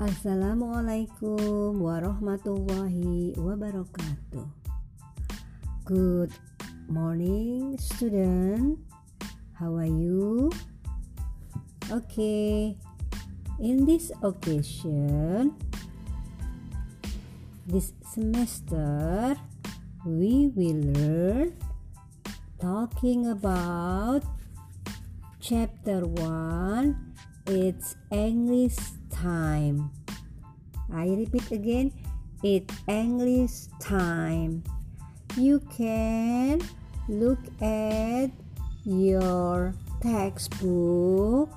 Assalamualaikum warahmatullahi wabarakatuh. Good morning, student. How are you? Okay. In this occasion, this semester, we will learn talking about Chapter 1, It's English Time. I repeat again, it's English time. You can look at your textbook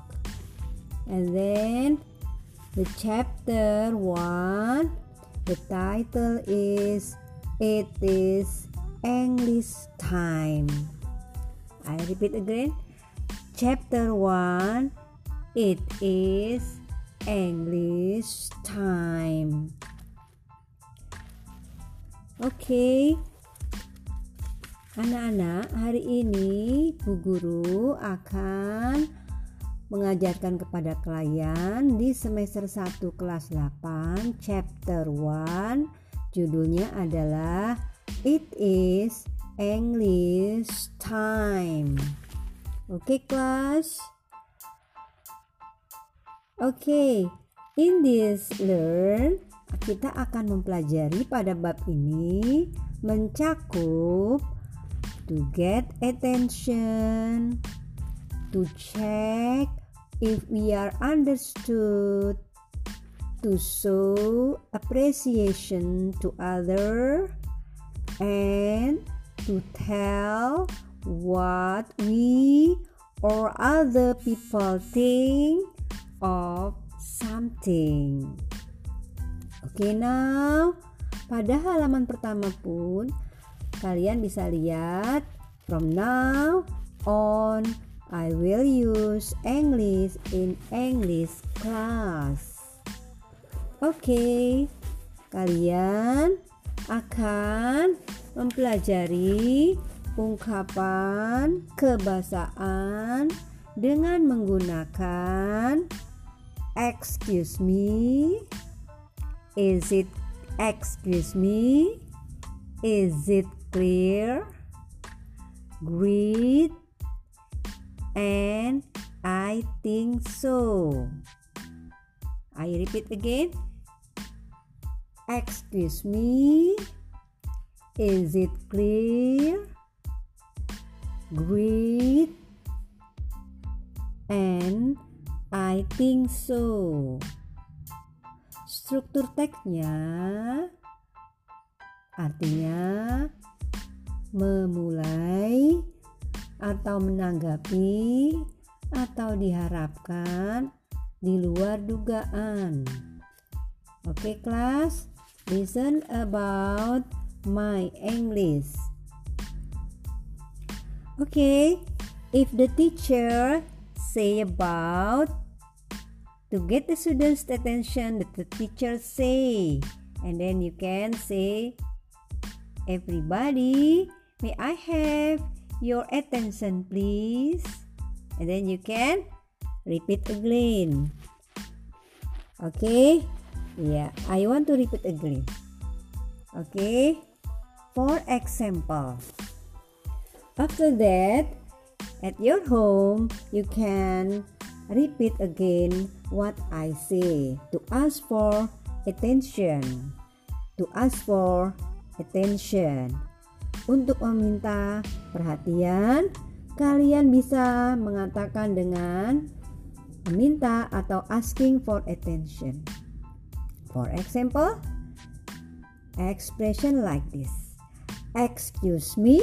and then the chapter 1, the title is It is English Time. I repeat again, chapter 1, It is English time. Okay, anak-anak, hari ini Bu Guru akan mengajarkan kepada kalian di semester 1 kelas 8 chapter 1, judulnya adalah It is English time. Okay, class. Okay, in this learn, kita akan mempelajari pada bab ini mencakup to get attention, to check if we are understood, to show appreciation to other, and to tell what we or other people think of something. Okay, now pada halaman pertama pun kalian bisa lihat, from now on I will use English in English class. Okay, kalian akan mempelajari ungkapan kebahasaan dengan menggunakan excuse me, is it excuse me, is it clear, great, and I think so. I repeat again, excuse me, is it clear, great, and I think so. Struktur teksnya artinya memulai atau menanggapi atau diharapkan di luar dugaan. Okay, class, listen about my English. Okay, if the teacher say about to get the students' attention that the teacher say, and then you can say, everybody, may I have your attention please? And then you can repeat again. Okay, yeah, I want to repeat again. Okay, for example, after that, at your home, you can repeat again what I say to ask for attention, to ask for attention. Untuk meminta perhatian, kalian bisa mengatakan dengan meminta atau asking for attention. For example, expression like this, excuse me,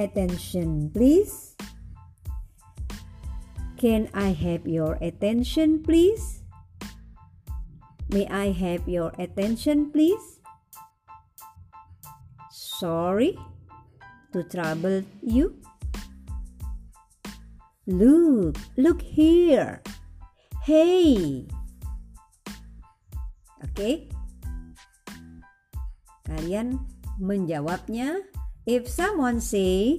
attention please, can I have your attention please? May I have your attention please? Sorry to trouble you. Look here. Hey. Okay. Kalian menjawabnya, if someone say,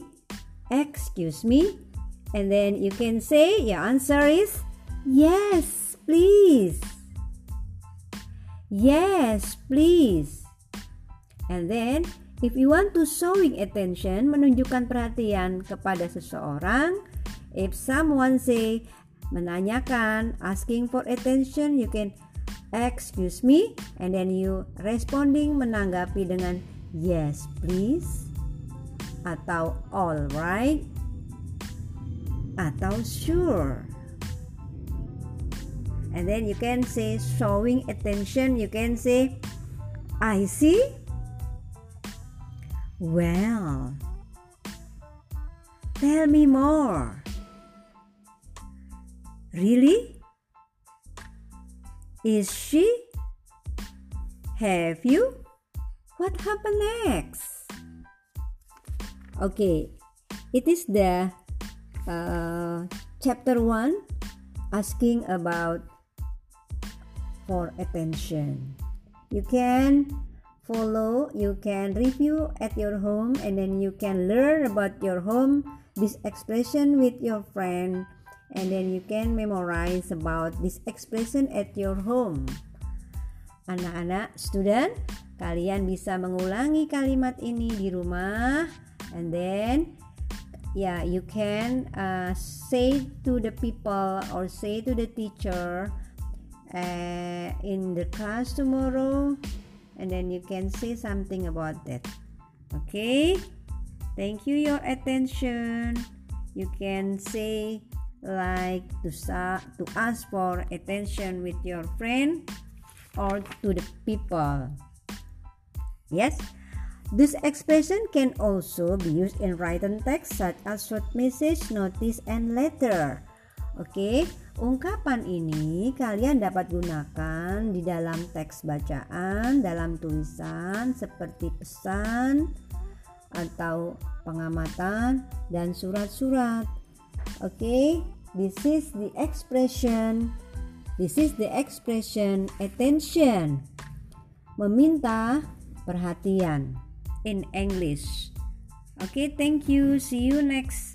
excuse me, and then you can say your answer is yes, please. Yes, please. And then, if you want to showing attention, menunjukkan perhatian kepada seseorang. If someone say, menanyakan, asking for attention, you can excuse me, and then you responding, menanggapi dengan yes, please, atau all right, atau sure. And then you can say showing attention, you can say I see, well, tell me more, really, is she, have you, what happened next? Okay, it is the chapter 1 asking about for attention. You can follow, you can review at your home, and then you can learn about your home, this expression with your friend, and then you can memorize about this expression at your home. Anak-anak, student, kalian bisa mengulangi kalimat ini di rumah, and then you can say to the people or say to the teacher in the class tomorrow, and then you can say something about that. Okay, thank you your attention. You can say like to ask for attention with your friend or to the people. Yes, this expression can also be used in written text such as short message, notice, and letter. Oke, ungkapan ini kalian dapat gunakan di dalam teks bacaan, dalam tulisan seperti pesan atau pengamatan dan surat-surat. Oke, this is the expression attention, meminta perhatian in English. Okay, thank you. See you next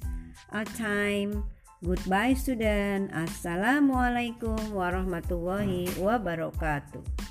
time. Goodbye student. Assalamualaikum warahmatullahi wabarakatuh.